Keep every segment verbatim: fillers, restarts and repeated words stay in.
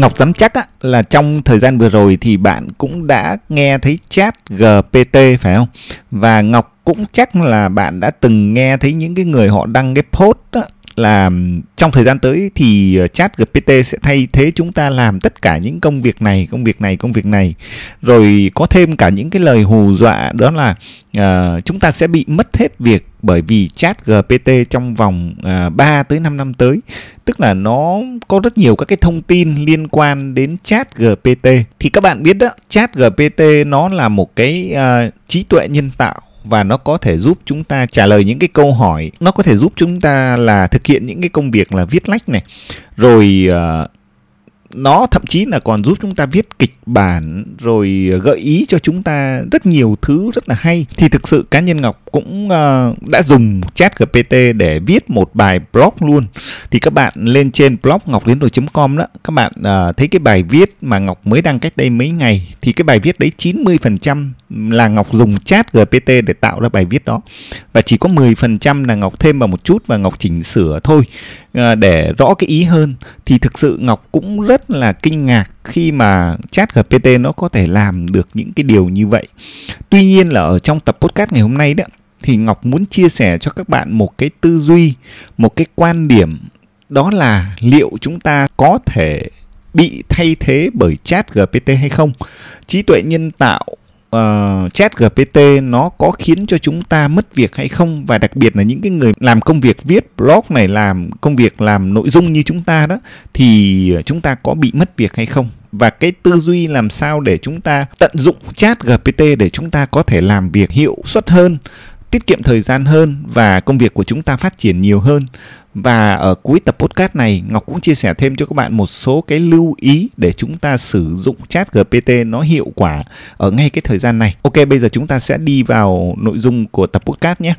Ngọc dám chắc á, là trong thời gian vừa rồi thì bạn cũng đã nghe thấy ChatGPT phải không? Và Ngọc cũng chắc là bạn đã từng nghe thấy những cái người họ đăng cái post á, là trong thời gian tới thì ChatGPT sẽ thay thế chúng ta làm tất cả những công việc này, công việc này, công việc này. Rồi có thêm cả những cái lời hù dọa đó là uh, chúng ta sẽ bị mất hết việc bởi vì ChatGPT trong vòng uh, ba tới năm năm tới. Tức là nó có rất nhiều các cái thông tin liên quan đến ChatGPT. Thì các bạn biết đó, ChatGPT nó là một cái uh, trí tuệ nhân tạo. Và nó có thể giúp chúng ta trả lời những cái câu hỏi. Nó có thể giúp chúng ta là thực hiện những cái công việc là viết lách này. Rồi uh, nó thậm chí là còn giúp chúng ta viết kịch bản. Rồi gợi ý cho chúng ta rất nhiều thứ rất là hay. Thì thực sự cá nhân Ngọc cũng uh, đã dùng ChatGPT để viết một bài blog luôn. Thì các bạn lên trên blog ngọc đến rồi chấm com đó. Các bạn uh, thấy cái bài viết mà Ngọc mới đăng cách đây mấy ngày. Thì cái bài viết đấy chín mươi phần trăm là Ngọc dùng ChatGPT để tạo ra bài viết đó. Và chỉ có mười phần trăm là Ngọc thêm vào một chút và Ngọc chỉnh sửa thôi để rõ cái ý hơn. Thì thực sự Ngọc cũng rất là kinh ngạc khi mà ChatGPT nó có thể làm được những cái điều như vậy. Tuy nhiên là ở trong tập podcast ngày hôm nay đó, thì Ngọc muốn chia sẻ cho các bạn một cái tư duy, một cái quan điểm. Đó là liệu chúng ta có thể bị thay thế bởi ChatGPT hay không? Trí tuệ nhân tạo Uh, ChatGPT nó có khiến cho chúng ta mất việc hay không, và đặc biệt là những cái người làm công việc viết blog này, làm công việc làm nội dung như chúng ta đó, thì chúng ta có bị mất việc hay không, và cái tư duy làm sao để chúng ta tận dụng ChatGPT để chúng ta có thể làm việc hiệu suất hơn, tiết kiệm thời gian hơn và công việc của chúng ta phát triển nhiều hơn. Và ở cuối tập podcast này, Ngọc cũng chia sẻ thêm cho các bạn một số cái lưu ý để chúng ta sử dụng ChatGPT nó hiệu quả ở ngay cái thời gian này. Ok, bây giờ chúng ta sẽ đi vào nội dung của tập podcast nhé.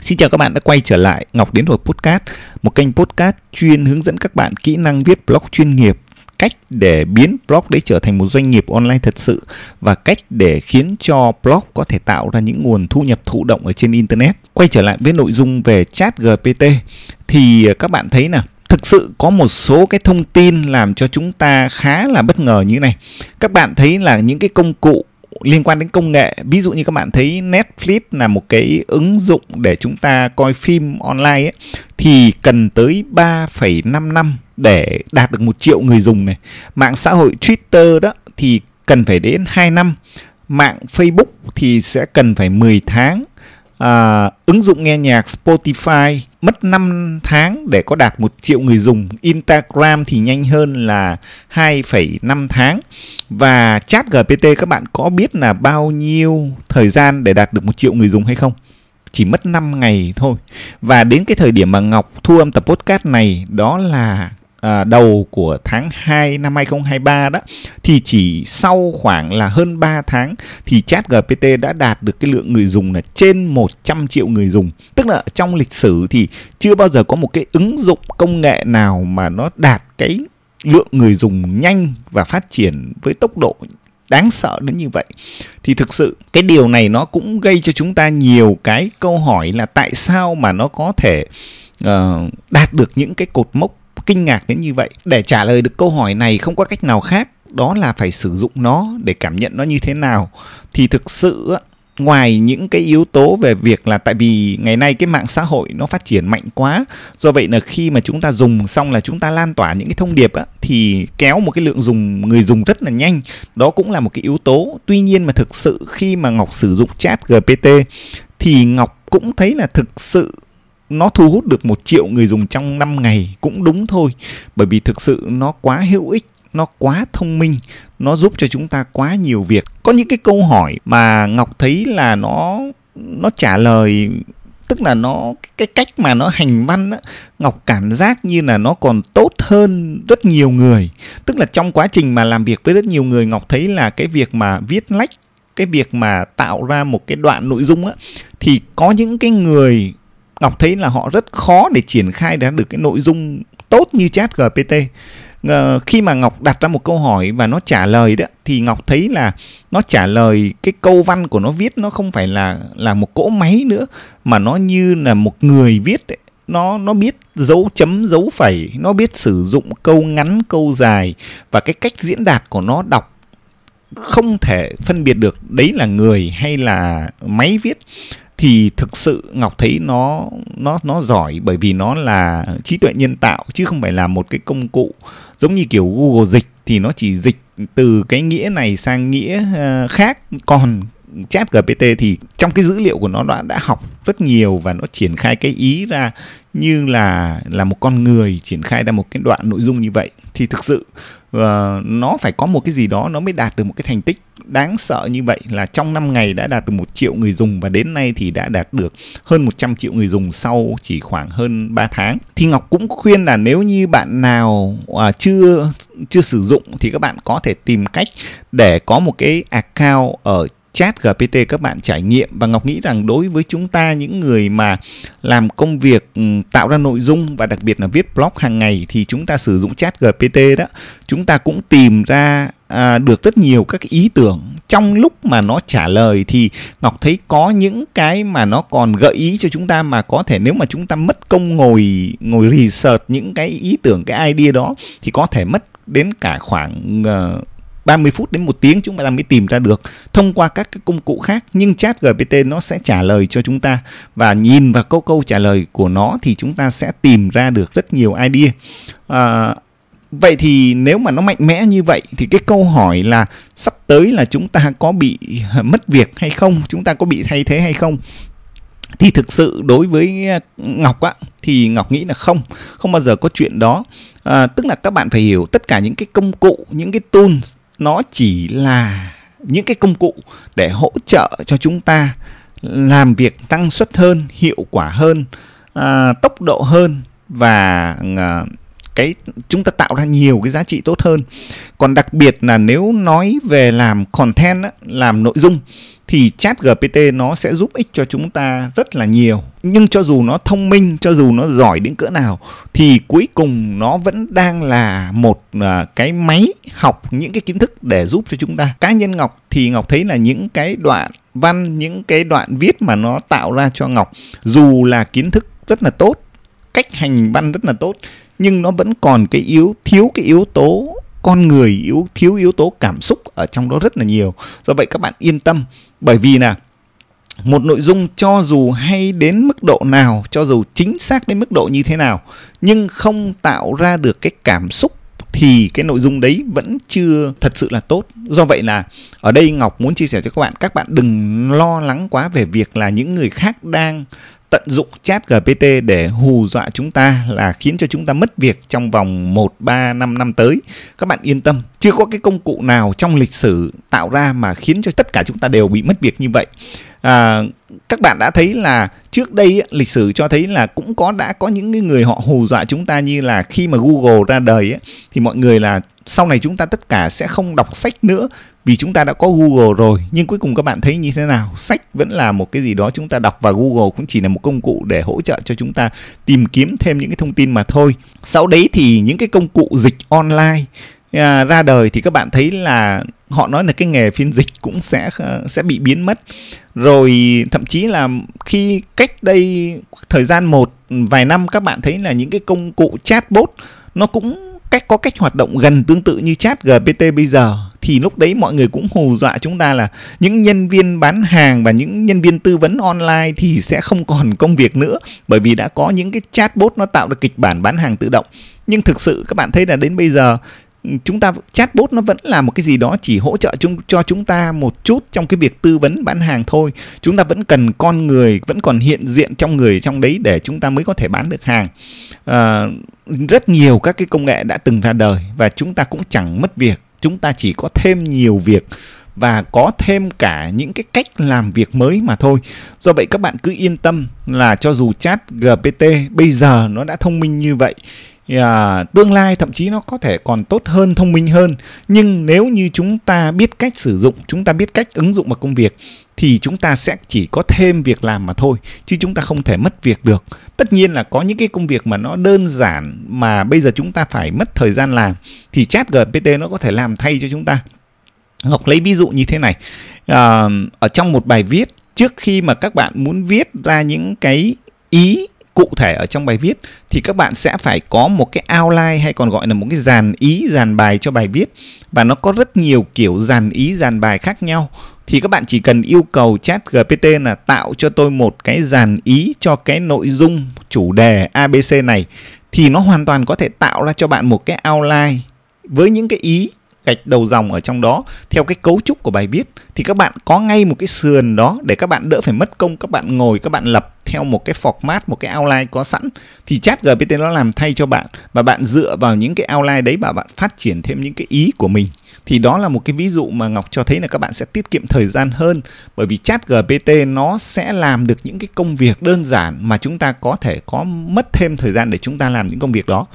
Xin chào các bạn đã quay trở lại Ngọc Đến Rồi Podcast, một kênh podcast chuyên hướng dẫn các bạn kỹ năng viết blog chuyên nghiệp, cách để biến blog đấy trở thành một doanh nghiệp online thật sự, và cách để khiến cho blog có thể tạo ra những nguồn thu nhập thụ động ở trên Internet. Quay trở lại với nội dung về ChatGPT, thì các bạn thấy là thực sự có một số cái thông tin làm cho chúng ta khá là bất ngờ như thế này. Các bạn thấy là những cái công cụ liên quan đến công nghệ, ví dụ như các bạn thấy Netflix là một cái ứng dụng để chúng ta coi phim online ấy, thì cần tới ba phẩy năm năm để đạt được một triệu người dùng này. Mạng xã hội Twitter đó thì cần phải đến hai năm. Mạng Facebook thì sẽ cần phải mười tháng. À, ứng dụng nghe nhạc Spotify mất năm tháng để có đạt một triệu người dùng. Instagram thì nhanh hơn là hai phẩy năm tháng. Và ChatGPT các bạn có biết là bao nhiêu thời gian để đạt được một triệu người dùng hay không? Chỉ mất năm ngày thôi. Và đến cái thời điểm mà Ngọc thu âm tập podcast này, đó là à, đầu của tháng hai năm hai không hai ba đó, thì chỉ sau khoảng là hơn ba tháng thì ChatGPT đã đạt được cái lượng người dùng là trên một trăm triệu người dùng. Tức là trong lịch sử thì chưa bao giờ có một cái ứng dụng công nghệ nào mà nó đạt cái lượng người dùng nhanh và phát triển với tốc độ đáng sợ đến như vậy. Thì thực sự cái điều này nó cũng gây cho chúng ta nhiều cái câu hỏi là tại sao mà nó có thể uh, đạt được những cái cột mốc kinh ngạc đến như vậy. Để trả lời được câu hỏi này không có cách nào khác, đó là phải sử dụng nó để cảm nhận nó như thế nào. Thì thực sự ngoài những cái yếu tố về việc là tại vì ngày nay cái mạng xã hội nó phát triển mạnh quá, do vậy là khi mà chúng ta dùng xong là chúng ta lan tỏa những cái thông điệp á, thì kéo một cái lượng dùng người dùng rất là nhanh. Đó cũng là một cái yếu tố. Tuy nhiên mà thực sự khi mà Ngọc sử dụng ChatGPT thì Ngọc cũng thấy là thực sự nó thu hút được một triệu người dùng trong năm ngày cũng đúng thôi. Bởi vì thực sự nó quá hữu ích, nó quá thông minh, nó giúp cho chúng ta quá nhiều việc. Có những cái câu hỏi mà Ngọc thấy là nó nó trả lời, tức là nó cái cách mà nó hành văn á, Ngọc cảm giác như là nó còn tốt hơn rất nhiều người. Tức là trong quá trình mà làm việc với rất nhiều người, Ngọc thấy là cái việc mà viết lách, cái việc mà tạo ra một cái đoạn nội dung á, thì có những cái người Ngọc thấy là họ rất khó để triển khai ra được cái nội dung tốt như ChatGPT. Ờ, khi mà Ngọc đặt ra một câu hỏi và nó trả lời đó, thì Ngọc thấy là nó trả lời, cái câu văn của nó viết nó không phải là, là một cỗ máy nữa, mà nó như là một người viết ấy. nó nó biết dấu chấm dấu phẩy, nó biết sử dụng câu ngắn câu dài, và cái cách diễn đạt của nó đọc không thể phân biệt được đấy là người hay là máy viết. Thì thực sự Ngọc thấy nó nó nó giỏi, bởi vì nó là trí tuệ nhân tạo chứ không phải là một cái công cụ giống như kiểu Google dịch thì nó chỉ dịch từ cái nghĩa này sang nghĩa khác. Còn ChatGPT thì trong cái dữ liệu của nó đã đã học rất nhiều và nó triển khai cái ý ra như là là một con người triển khai ra một cái đoạn nội dung như vậy. Thì thực sự uh, nó phải có một cái gì đó nó mới đạt được một cái thành tích đáng sợ như vậy, là trong năm ngày đã đạt được một triệu người dùng, và đến nay thì đã đạt được hơn một trăm triệu người dùng sau chỉ khoảng hơn ba tháng. Thì Ngọc cũng khuyên là nếu như bạn nào uh, chưa chưa sử dụng thì các bạn có thể tìm cách để có một cái account ở ChatGPT các bạn trải nghiệm. Và Ngọc nghĩ rằng đối với chúng ta, những người mà làm công việc tạo ra nội dung và đặc biệt là viết blog hàng ngày, thì chúng ta sử dụng ChatGPT đó, chúng ta cũng tìm ra à, được rất nhiều các ý tưởng. Trong lúc mà nó trả lời thì Ngọc thấy có những cái mà nó còn gợi ý cho chúng ta, mà có thể nếu mà chúng ta mất công ngồi ngồi research những cái ý tưởng, cái idea đó, thì có thể mất đến cả khoảng uh, ba mươi phút đến một tiếng chúng ta mới tìm ra được thông qua các cái công cụ khác. Nhưng ChatGPT nó sẽ trả lời cho chúng ta, và nhìn vào câu câu trả lời của nó thì chúng ta sẽ tìm ra được rất nhiều idea. À, vậy thì nếu mà nó mạnh mẽ như vậy thì cái câu hỏi là sắp tới là chúng ta có bị mất việc hay không, chúng ta có bị thay thế hay không, thì thực sự đối với Ngọc á, thì Ngọc nghĩ là không, không bao giờ có chuyện đó. À, tức là các bạn phải hiểu tất cả những cái công cụ, những cái tools nó chỉ là những cái công cụ để hỗ trợ cho chúng ta làm việc năng suất hơn, hiệu quả hơn, à, tốc độ hơn, và à, cái chúng ta tạo ra nhiều cái giá trị tốt hơn. Còn đặc biệt là nếu nói về làm content á, làm nội dung, thì ChatGPT nó sẽ giúp ích cho chúng ta rất là nhiều. Nhưng cho dù nó thông minh, cho dù nó giỏi đến cỡ nào, thì cuối cùng nó vẫn đang là một cái máy học những cái kiến thức để giúp cho chúng ta. Cá nhân Ngọc thì Ngọc thấy là những cái đoạn văn, những cái đoạn viết mà nó tạo ra cho Ngọc, dù là kiến thức rất là tốt, cách hành văn rất là tốt, nhưng nó vẫn còn cái yếu thiếu cái yếu tố con người, yếu thiếu yếu tố cảm xúc ở trong đó rất là nhiều. Do vậy các bạn yên tâm, bởi vì là một nội dung cho dù hay đến mức độ nào, cho dù chính xác đến mức độ như thế nào, nhưng không tạo ra được cái cảm xúc thì cái nội dung đấy vẫn chưa thật sự là tốt. Do vậy là ở đây Ngọc muốn chia sẻ cho các bạn, các bạn đừng lo lắng quá về việc là những người khác đang tận dụng ChatGPT để hù dọa chúng ta, là khiến cho chúng ta mất việc trong vòng một, ba, năm năm tới. Các bạn yên tâm, chưa có cái công cụ nào trong lịch sử tạo ra mà khiến cho tất cả chúng ta đều bị mất việc như vậy. À, các bạn đã thấy là trước đây ấy, lịch sử cho thấy là cũng có đã có những người họ hù dọa chúng ta, như là khi mà Google ra đời ấy, thì mọi người là sau này chúng ta tất cả sẽ không đọc sách nữa vì chúng ta đã có Google rồi. Nhưng cuối cùng các bạn thấy như thế nào? Sách vẫn là một cái gì đó chúng ta đọc, và Google cũng chỉ là một công cụ để hỗ trợ cho chúng ta tìm kiếm thêm những cái thông tin mà thôi. Sau đấy thì những cái công cụ dịch online à, ra đời, thì các bạn thấy là họ nói là cái nghề phiên dịch cũng sẽ sẽ bị biến mất. Rồi thậm chí là khi cách đây thời gian một vài năm, các bạn thấy là những cái công cụ chatbot nó cũng cách có cách hoạt động gần tương tự như ChatGPT bây giờ. Thì lúc đấy mọi người cũng hù dọa chúng ta là những nhân viên bán hàng và những nhân viên tư vấn online thì sẽ không còn công việc nữa, bởi vì đã có những cái chatbot nó tạo được kịch bản bán hàng tự động. Nhưng thực sự các bạn thấy là đến bây giờ chúng ta chatbot nó vẫn là một cái gì đó chỉ hỗ trợ chúng, cho chúng ta một chút trong cái việc tư vấn bán hàng thôi. Chúng ta vẫn cần con người, vẫn còn hiện diện trong người trong đấy để chúng ta mới có thể bán được hàng. À, rất nhiều các cái công nghệ đã từng ra đời và chúng ta cũng chẳng mất việc, chúng ta chỉ có thêm nhiều việc và có thêm cả những cái cách làm việc mới mà thôi. Do vậy các bạn cứ yên tâm là cho dù ChatGPT bây giờ nó đã thông minh như vậy, Yeah, tương lai thậm chí nó có thể còn tốt hơn, thông minh hơn. Nhưng nếu như chúng ta biết cách sử dụng, chúng ta biết cách ứng dụng vào công việc, thì chúng ta sẽ chỉ có thêm việc làm mà thôi, chứ chúng ta không thể mất việc được. Tất nhiên là có những cái công việc mà nó đơn giản mà bây giờ chúng ta phải mất thời gian làm, thì ChatGPT nó có thể làm thay cho chúng ta. Ngọc lấy ví dụ như thế này, à, ở trong một bài viết, trước khi mà các bạn muốn viết ra những cái ý cụ thể ở trong bài viết, thì các bạn sẽ phải có một cái outline hay còn gọi là một cái dàn ý, dàn bài cho bài viết. Và nó có rất nhiều kiểu dàn ý, dàn bài khác nhau. Thì các bạn chỉ cần yêu cầu ChatGPT là tạo cho tôi một cái dàn ý cho cái nội dung chủ đề a bê xê này, thì nó hoàn toàn có thể tạo ra cho bạn một cái outline với những cái ý gạch đầu dòng ở trong đó theo cái cấu trúc của bài viết. Thì các bạn có ngay một cái sườn đó để các bạn đỡ phải mất công các bạn ngồi các bạn lập theo một cái format, một cái outline có sẵn, thì ChatGPT nó làm thay cho bạn và bạn dựa vào những cái outline đấy mà bạn phát triển thêm những cái ý của mình. Thì đó là một cái ví dụ mà Ngọc cho thấy là các bạn sẽ tiết kiệm thời gian hơn, bởi vì ChatGPT nó sẽ làm được những cái công việc đơn giản mà chúng ta có thể có mất thêm thời gian để chúng ta làm những công việc đó.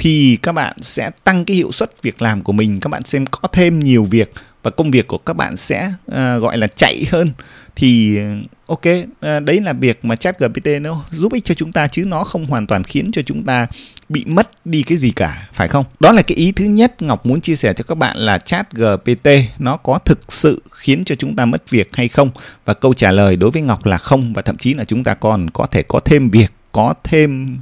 Thì các bạn sẽ tăng cái hiệu suất việc làm của mình, các bạn sẽ có thêm nhiều việc và công việc của các bạn sẽ uh, gọi là chạy hơn. Thì ok, uh, đấy là việc mà ChatGPT nó giúp ích cho chúng ta, chứ nó không hoàn toàn khiến cho chúng ta bị mất đi cái gì cả, phải không? Đó là cái ý thứ nhất Ngọc muốn chia sẻ cho các bạn là ChatGPT nó có thực sự khiến cho chúng ta mất việc hay không? Và câu trả lời đối với Ngọc là không, và thậm chí là chúng ta còn có thể có thêm việc, có thêm...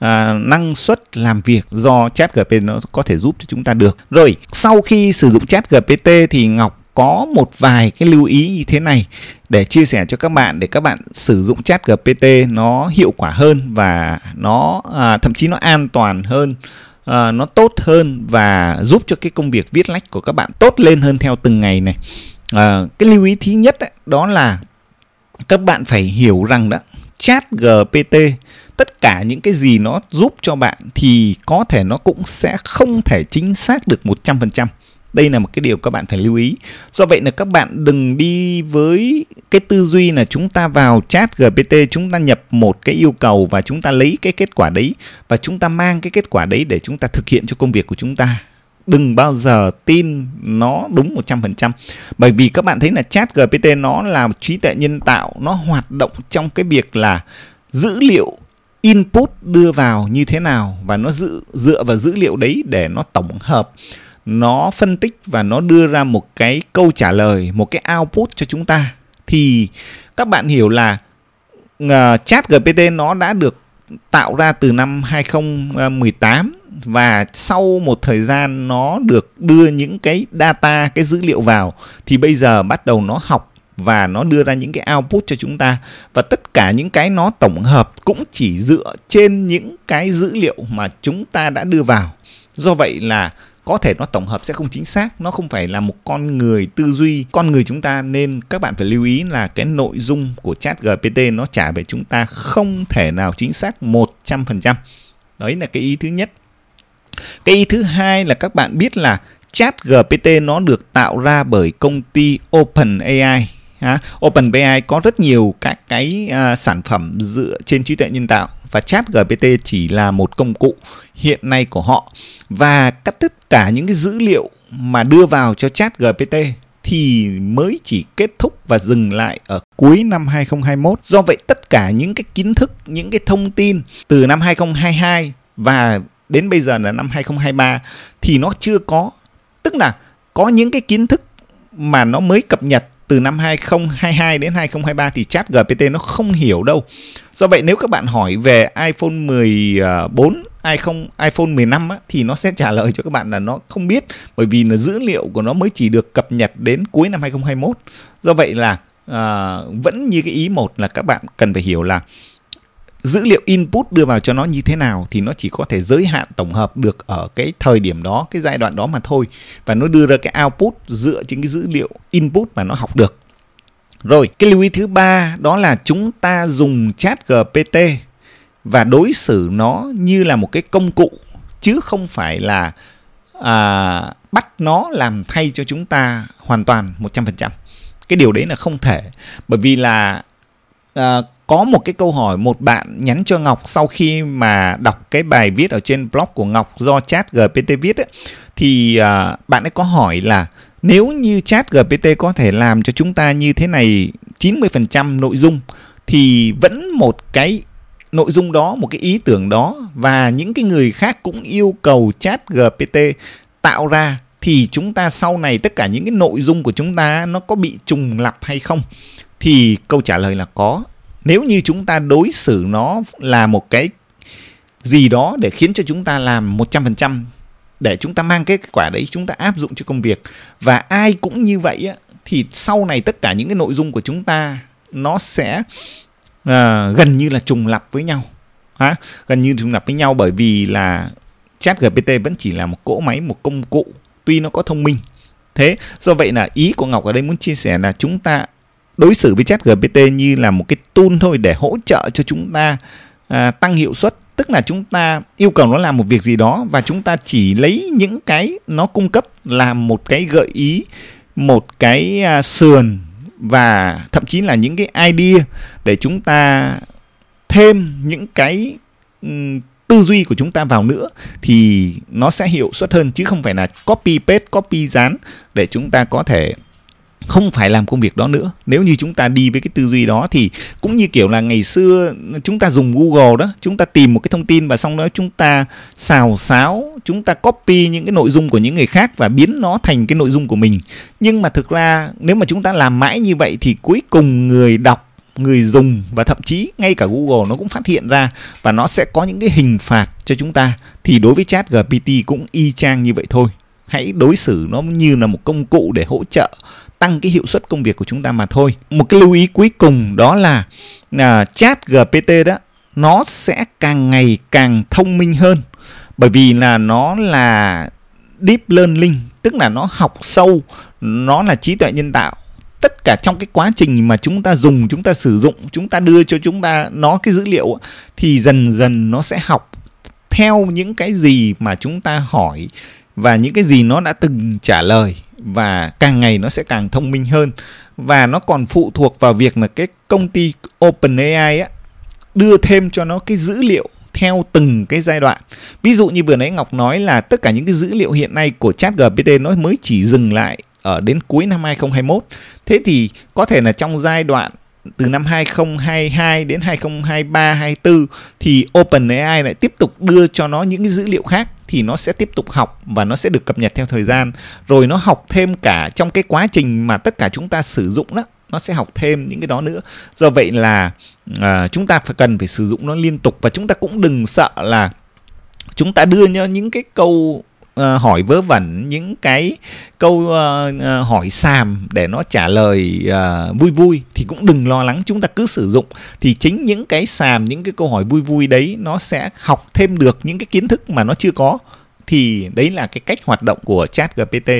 À, năng suất làm việc do ChatGPT nó có thể giúp cho chúng ta được. Rồi, sau khi sử dụng ChatGPT thì Ngọc có một vài cái lưu ý như thế này để chia sẻ cho các bạn, để các bạn sử dụng ChatGPT nó hiệu quả hơn và nó à, thậm chí nó an toàn hơn, à, nó tốt hơn và giúp cho cái công việc viết lách của các bạn tốt lên hơn theo từng ngày này. À, cái lưu ý thứ nhất ấy, đó là các bạn phải hiểu rằng đó, ChatGPT, tất cả những cái gì nó giúp cho bạn thì có thể nó cũng sẽ không thể chính xác được một trăm phần trăm. Đây là một cái điều các bạn phải lưu ý. Do vậy là các bạn đừng đi với cái tư duy là chúng ta vào ChatGPT, chúng ta nhập một cái yêu cầu và chúng ta lấy cái kết quả đấy và chúng ta mang cái kết quả đấy để chúng ta thực hiện cho công việc của chúng ta. Đừng bao giờ tin nó đúng một trăm phần trăm. Bởi vì các bạn thấy là ChatGPT nó là trí tuệ nhân tạo, nó hoạt động trong cái việc là dữ liệu input đưa vào như thế nào và nó dự, dựa vào dữ liệu đấy để nó tổng hợp, nó phân tích và nó đưa ra một cái câu trả lời, một cái output cho chúng ta. Thì các bạn hiểu là uh, ChatGPT nó đã được tạo ra từ năm hai không một tám và sau một thời gian nó được đưa những cái data, cái dữ liệu vào thì bây giờ bắt đầu nó học và nó đưa ra những cái output cho chúng ta, và tất cả những cái nó tổng hợp cũng chỉ dựa trên những cái dữ liệu mà chúng ta đã đưa vào. Do vậy là có thể nó tổng hợp sẽ không chính xác, nó không phải là một con người tư duy, con người chúng ta, nên các bạn phải lưu ý là cái nội dung của ChatGPT nó trả về chúng ta không thể nào chính xác một trăm phần trăm. Đấy là cái ý thứ nhất. Cái ý thứ hai là các bạn biết là ChatGPT nó được tạo ra bởi công ty OpenAI. À, OpenAI có rất nhiều các cái uh, sản phẩm dựa trên trí tuệ nhân tạo và ChatGPT chỉ là một công cụ hiện nay của họ, và các tất cả những cái dữ liệu mà đưa vào cho ChatGPT thì mới chỉ kết thúc và dừng lại ở cuối năm hai không hai mốt. Do vậy tất cả những cái kiến thức, những cái thông tin từ năm hai không hai hai và đến bây giờ là năm hai không hai ba thì nó chưa có. Tức là có những cái kiến thức mà nó mới cập nhật từ năm hai không hai hai đến hai không hai ba thì ChatGPT nó không hiểu đâu. Do vậy nếu các bạn hỏi về iPhone mười bốn, iPhone mười lăm á, thì nó sẽ trả lời cho các bạn là nó không biết, bởi vì là dữ liệu của nó mới chỉ được cập nhật đến cuối năm hai không hai mốt. Do vậy là à, vẫn như cái ý một là các bạn cần phải hiểu là dữ liệu input đưa vào cho nó như thế nào thì nó chỉ có thể giới hạn tổng hợp được ở cái thời điểm đó, cái giai đoạn đó mà thôi. Và nó đưa ra cái output dựa trên cái dữ liệu input mà nó học được. Rồi, cái lưu ý thứ ba đó là chúng ta dùng ChatGPT và đối xử nó như là một cái công cụ, chứ không phải là à, bắt nó làm thay cho chúng ta hoàn toàn một trăm phần trăm. Cái điều đấy là không thể, bởi vì là... À, có một cái câu hỏi một bạn nhắn cho Ngọc sau khi mà đọc cái bài viết ở trên blog của Ngọc do ChatGPT viết ấy, thì uh, bạn ấy có hỏi là nếu như ChatGPT có thể làm cho chúng ta như thế này chín mươi phần trăm nội dung thì vẫn một cái nội dung đó, một cái ý tưởng đó, và những cái người khác cũng yêu cầu ChatGPT tạo ra, thì chúng ta sau này tất cả những cái nội dung của chúng ta nó có bị trùng lặp hay không? Thì câu trả lời là có. Nếu như chúng ta đối xử nó là một cái gì đó để khiến cho chúng ta làm một trăm phần trăm, để chúng ta mang cái kết quả đấy chúng ta áp dụng cho công việc, và ai cũng như vậy á, thì sau này tất cả những cái nội dung của chúng ta nó sẽ uh, gần như là trùng lặp với nhau. Hả? Gần như trùng lặp với nhau, bởi vì là ChatGPT vẫn chỉ là một cỗ máy, một công cụ, tuy nó có thông minh. Thế do vậy là ý của Ngọc ở đây muốn chia sẻ là chúng ta đối xử với ChatGPT như là một cái tool thôi để hỗ trợ cho chúng ta à, tăng hiệu suất. Tức là chúng ta yêu cầu nó làm một việc gì đó và chúng ta chỉ lấy những cái nó cung cấp làm một cái gợi ý, một cái à, sườn và thậm chí là những cái idea để chúng ta thêm những cái um, tư duy của chúng ta vào nữa, thì nó sẽ hiệu suất hơn, chứ không phải là copy paste, copy dán để chúng ta có thể không phải làm công việc đó nữa. Nếu như chúng ta đi với cái tư duy đó thì cũng như kiểu là ngày xưa chúng ta dùng Google đó, chúng ta tìm một cái thông tin và xong đó chúng ta xào xáo, chúng ta copy những cái nội dung của những người khác và biến nó thành cái nội dung của mình. Nhưng mà thực ra nếu mà chúng ta làm mãi như vậy thì cuối cùng người đọc, người dùng và thậm chí ngay cả Google nó cũng phát hiện ra và nó sẽ có những cái hình phạt cho chúng ta. Thì đối với ChatGPT cũng y chang như vậy thôi. Hãy đối xử nó như là một công cụ để hỗ trợ tăng cái hiệu suất công việc của chúng ta mà thôi. Một cái lưu ý cuối cùng đó là uh, ChatGPT đó nó sẽ càng ngày càng thông minh hơn, bởi vì là nó là deep learning, tức là nó học sâu, nó là trí tuệ nhân tạo. Tất cả trong cái quá trình mà chúng ta dùng, chúng ta sử dụng, chúng ta đưa cho chúng ta nó cái dữ liệu thì dần dần nó sẽ học theo những cái gì mà chúng ta hỏi và những cái gì nó đã từng trả lời, và càng ngày nó sẽ càng thông minh hơn. Và nó còn phụ thuộc vào việc là cái công ty OpenAI á, đưa thêm cho nó cái dữ liệu theo từng cái giai đoạn. Ví dụ như vừa nãy Ngọc nói là tất cả những cái dữ liệu hiện nay của ChatGPT nó mới chỉ dừng lại ở đến cuối năm hai không hai mốt. Thế thì có thể là trong giai đoạn từ năm hai không hai hai đến hai không hai ba hai tư thì OpenAI lại tiếp tục đưa cho nó những cái dữ liệu khác, thì nó sẽ tiếp tục học và nó sẽ được cập nhật theo thời gian. Rồi nó học thêm cả trong cái quá trình mà tất cả chúng ta sử dụng đó, nó sẽ học thêm những cái đó nữa. Do vậy là à, chúng ta phải cần phải sử dụng nó liên tục, và chúng ta cũng đừng sợ là chúng ta đưa những cái câu Uh, hỏi vớ vẩn, những cái câu uh, uh, hỏi xàm để nó trả lời uh, vui vui thì cũng đừng lo lắng. Chúng ta cứ sử dụng thì chính những cái xàm, những cái câu hỏi vui vui đấy nó sẽ học thêm được những cái kiến thức mà nó chưa có. Thì đấy là cái cách hoạt động của ChatGPT,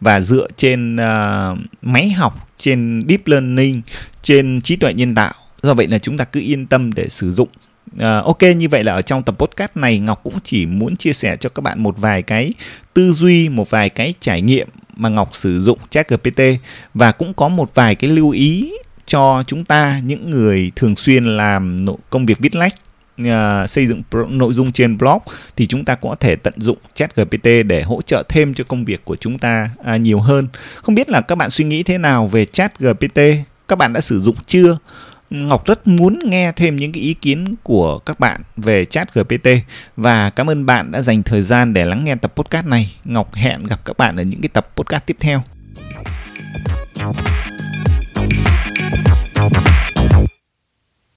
và dựa trên uh, máy học, trên deep learning, trên trí tuệ nhân tạo. Do vậy là chúng ta cứ yên tâm để sử dụng. Uh, ok, như vậy là ở trong tập podcast này Ngọc cũng chỉ muốn chia sẻ cho các bạn một vài cái tư duy, một vài cái trải nghiệm mà Ngọc sử dụng ChatGPT, và cũng có một vài cái lưu ý cho chúng ta, những người thường xuyên làm công việc viết lách, uh, xây dựng nội dung trên blog, thì chúng ta có thể tận dụng ChatGPT để hỗ trợ thêm cho công việc của chúng ta uh, nhiều hơn. Không biết là các bạn suy nghĩ thế nào về ChatGPT? Các bạn đã sử dụng chưa? Ngọc rất muốn nghe thêm những cái ý kiến của các bạn về ChatGPT, và cảm ơn bạn đã dành thời gian để lắng nghe tập podcast này. Ngọc hẹn gặp các bạn ở những cái tập podcast tiếp theo.